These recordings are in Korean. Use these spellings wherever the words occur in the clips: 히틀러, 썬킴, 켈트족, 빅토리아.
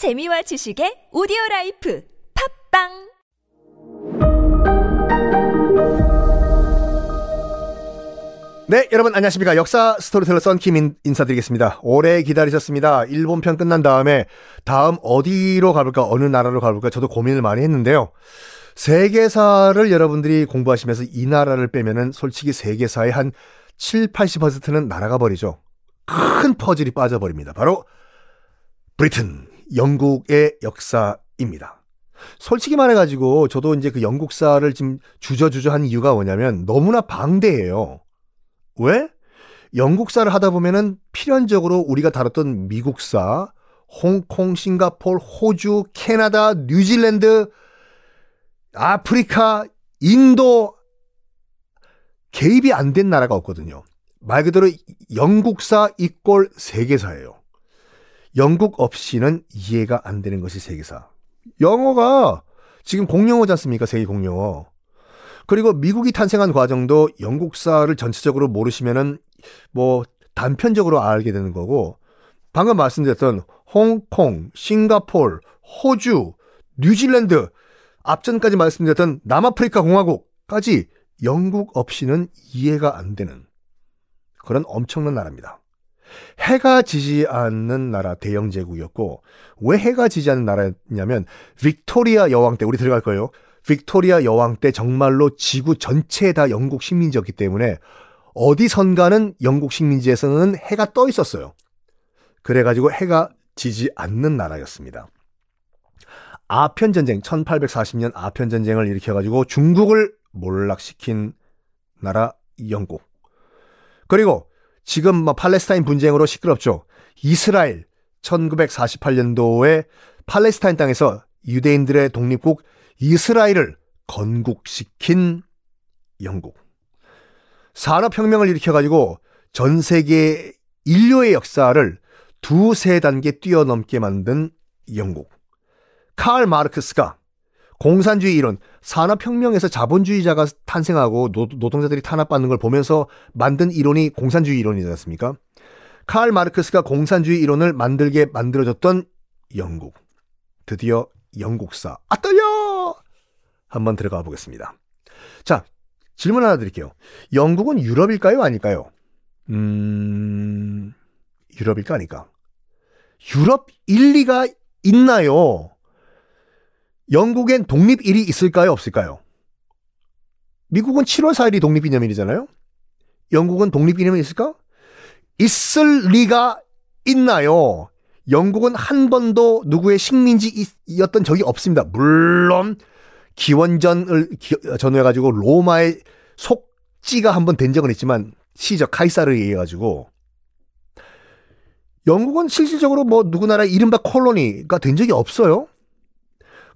재미와 지식의 오디오라이프 팝빵! 네, 여러분 안녕하십니까. 역사 스토리텔러 썬킴 인사드리겠습니다. 오래 기다리셨습니다. 일본편 끝난 다음에 다음 어디로 가볼까, 어느 나라로 가볼까 저도 고민을 많이 했는데요. 세계사를 여러분들이 공부하시면서 이 나라를 빼면은 솔직히 세계사의 한 7, 80%는 날아가 버리죠. 큰 퍼즐이 빠져버립니다. 바로 브리튼, 영국의 역사입니다. 솔직히 말해가지고 저도 이제 그 영국사를 지금 주저주저한 이유가 뭐냐면 너무나 방대해요. 왜? 영국사를 하다 보면은 필연적으로 우리가 다뤘던 미국사, 홍콩, 싱가포르, 호주, 캐나다, 뉴질랜드, 아프리카, 인도 개입이 안 된 나라가 없거든요. 말 그대로 영국사 이꼴 세계사예요. 영국 없이는 이해가 안 되는 것이 세계사. 영어가 지금 공용어지 않습니까? 세계 공용어. 그리고 미국이 탄생한 과정도 영국사를 전체적으로 모르시면은 뭐 단편적으로 알게 되는 거고, 방금 말씀드렸던 홍콩, 싱가포르, 호주, 뉴질랜드, 앞전까지 말씀드렸던 남아프리카 공화국까지 영국 없이는 이해가 안 되는 그런 엄청난 나라입니다. 해가 지지 않는 나라, 대영제국이었고, 왜 해가 지지 않는 나라였냐면 빅토리아 여왕 때, 우리 들어갈 거예요. 빅토리아 여왕 때 정말로 지구 전체에 다 영국 식민지였기 때문에 어디선가는 영국 식민지에서는 해가 떠 있었어요. 그래가지고 해가 지지 않는 나라였습니다. 아편전쟁, 1840년 아편전쟁을 일으켜가지고 중국을 몰락시킨 나라 영국. 그리고 지금 뭐 팔레스타인 분쟁으로 시끄럽죠. 이스라엘, 1948년도에 팔레스타인 땅에서 유대인들의 독립국 이스라엘을 건국시킨 영국. 산업혁명을 일으켜가지고 전 세계 인류의 역사를 두세 단계 뛰어넘게 만든 영국. 칼 마르크스가 공산주의 이론, 산업혁명에서 자본주의자가 탄생하고 노동자들이 탄압받는 걸 보면서 만든 이론이 공산주의 이론이지 않습니까? 칼 마르크스가 공산주의 이론을 만들게 만들어줬던 영국. 드디어 영국사. 아, 떨려! 한번 들어가 보겠습니다. 자, 질문 하나 드릴게요. 영국은 유럽일까요? 아닐까요? 유럽일까? 아닐까? 유럽 1, 2가 있나요? 영국엔 독립일이 있을까요? 없을까요? 미국은 7월 4일이 독립기념일이잖아요? 영국은 독립기념일 있을까? 있을 리가 있나요? 영국은 한 번도 누구의 식민지였던 적이 없습니다. 물론 기원전을 전후해가지고 로마의 속지가 한 번 된 적은 있지만 시저 카이사르에 의해가지고 영국은 실질적으로 뭐 누구 나라의 이른바 콜로니가 된 적이 없어요.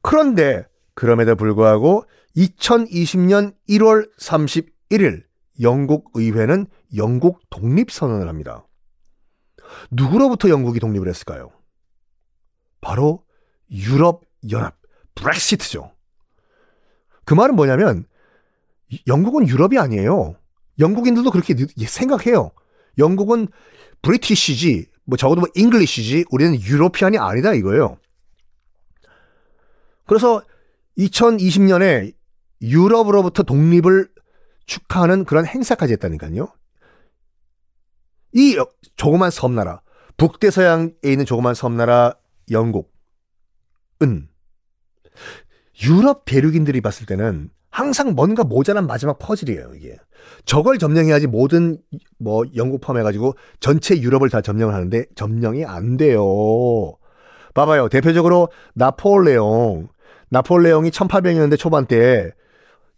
그런데 그럼에도 불구하고 2020년 1월 31일 영국 의회는 영국 독립선언을 합니다. 누구로부터 영국이 독립을 했을까요? 바로 유럽연합, 브렉시트죠. 그 말은 뭐냐면 영국은 유럽이 아니에요. 영국인들도 그렇게 생각해요. 영국은 브리티시지, 뭐 적어도 뭐 잉글리시지, 우리는 유로피안이 아니다 이거예요. 그래서 2020년에 유럽으로부터 독립을 축하하는 그런 행사까지 했다니까요. 이 조그만 섬나라, 북대서양에 있는 조그만 섬나라 영국은 유럽 대륙인들이 봤을 때는 항상 뭔가 모자란 마지막 퍼즐이에요, 이게. 저걸 점령해야지 모든 뭐 영국 포함해가지고 전체 유럽을 다 점령을 하는데 점령이 안 돼요. 봐봐요. 대표적으로 나폴레옹이 1800년대 초반 때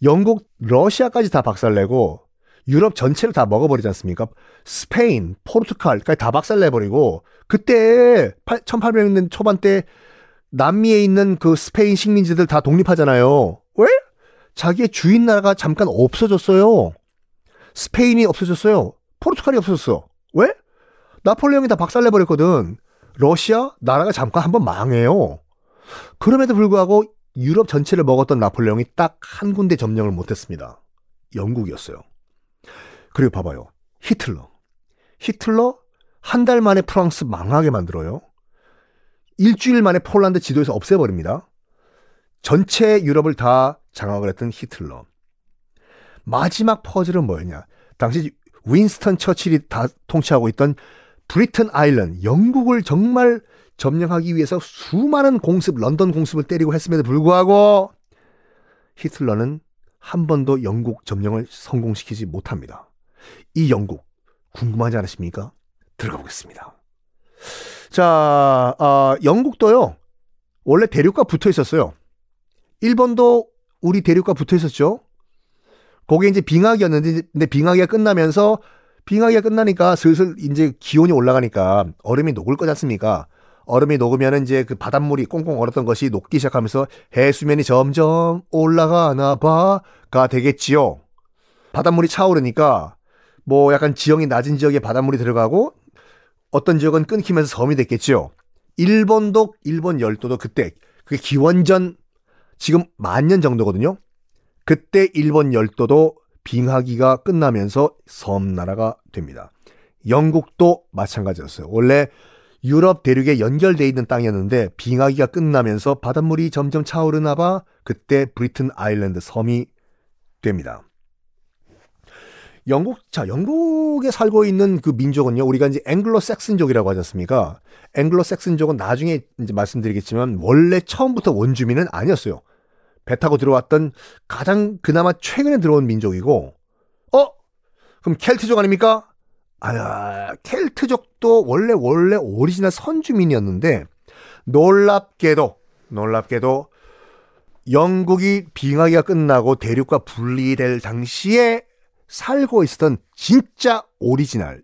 영국, 러시아까지 다 박살내고 유럽 전체를 다 먹어버리지 않습니까? 스페인, 포르투갈까지 다 박살내버리고, 그때 1800년대 초반 때 남미에 있는 그 스페인 식민지들 다 독립하잖아요. 왜? 자기의 주인 나라가 잠깐 없어졌어요. 스페인이 없어졌어요. 포르투갈이 없어졌어. 왜? 나폴레옹이 다 박살내버렸거든. 러시아 나라가 잠깐 한번 망해요. 그럼에도 불구하고 유럽 전체를 먹었던 나폴레옹이 딱 한 군데 점령을 못했습니다. 영국이었어요. 그리고 봐봐요. 히틀러 한 달 만에 프랑스 망하게 만들어요. 일주일 만에 폴란드 지도에서 없애버립니다. 전체 유럽을 다 장악을 했던 히틀러. 마지막 퍼즐은 뭐였냐? 당시 윈스턴 처칠이 다 통치하고 있던 브리튼 아일랜드, 영국을 정말 점령하기 위해서 수많은 공습, 런던 공습을 때리고 했음에도 불구하고 히틀러는 한 번도 영국 점령을 성공시키지 못합니다. 이 영국 궁금하지 않으십니까? 들어가 보겠습니다. 자, 영국도요. 원래 대륙과 붙어 있었어요. 일본도 우리 대륙과 붙어 있었죠. 그게 이제 빙하기였는데, 근데 빙하기가 끝나니까 슬슬 이제 기온이 올라가니까 얼음이 녹을 거지 않습니까? 얼음이 녹으면 이제 그 바닷물이 꽁꽁 얼었던 것이 녹기 시작하면서 해수면이 점점 올라가나 봐가 되겠지요. 바닷물이 차오르니까 뭐 약간 지형이 낮은 지역에 바닷물이 들어가고 어떤 지역은 끊기면서 섬이 됐겠지요. 일본도, 일본 열도도 그때, 그게 기원전 지금 10,000년 정도거든요. 그때 일본 열도도 빙하기가 끝나면서 섬나라가 됩니다. 영국도 마찬가지였어요. 원래 유럽 대륙에 연결되어 있는 땅이었는데 빙하기가 끝나면서 바닷물이 점점 차오르나 봐. 그때 브리튼 아일랜드 섬이 됩니다. 영국, 자, 영국에 살고 있는 그 민족은요, 우리가 이제 앵글로색슨족이라고 하지 않습니까? 앵글로색슨족은 나중에 이제 말씀드리겠지만 원래 처음부터 원주민은 아니었어요. 배 타고 들어왔던 가장 그나마 최근에 들어온 민족이고, 그럼 켈트족 아닙니까? 켈트족도 원래 오리지널 선주민이었는데 놀랍게도 영국이 빙하기가 끝나고 대륙과 분리될 당시에 살고 있었던 진짜 오리지널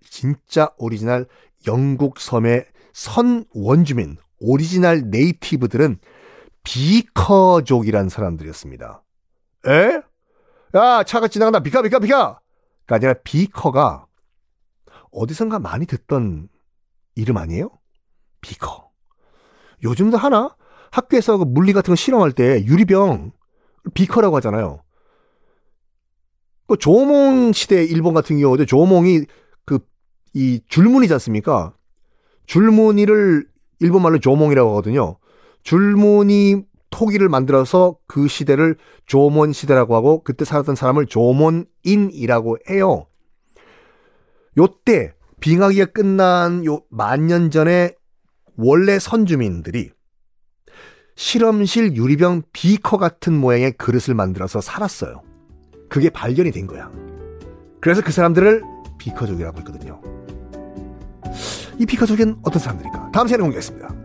영국 섬의 선원주민, 오리지널 네이티브들은 비커족이란 사람들이었습니다. 에? 야, 차가 지나간다. 비카! 그러니까 아니라 비커가 어디선가 많이 듣던 이름 아니에요? 비커. 요즘도 하나? 학교에서 그 물리 같은 거 실험할 때 유리병 비커라고 하잖아요. 그 조몽 시대 일본 같은 경우도 조몽이 그 이 줄무늬지 않습니까? 줄무늬를 일본말로 조몽이라고 하거든요. 줄무늬 토기를 만들어서 그 시대를 조몬 시대라고 하고 그때 살았던 사람을 조몬인이라고 해요. 요때 빙하기가 끝난 요 10,000년 전에 원래 선주민들이 실험실 유리병 비커 같은 모양의 그릇을 만들어서 살았어요. 그게 발견이 된 거야. 그래서 그 사람들을 비커족이라고 했거든요. 이 비커족은 어떤 사람들일까? 다음 시간에 공개하겠습니다.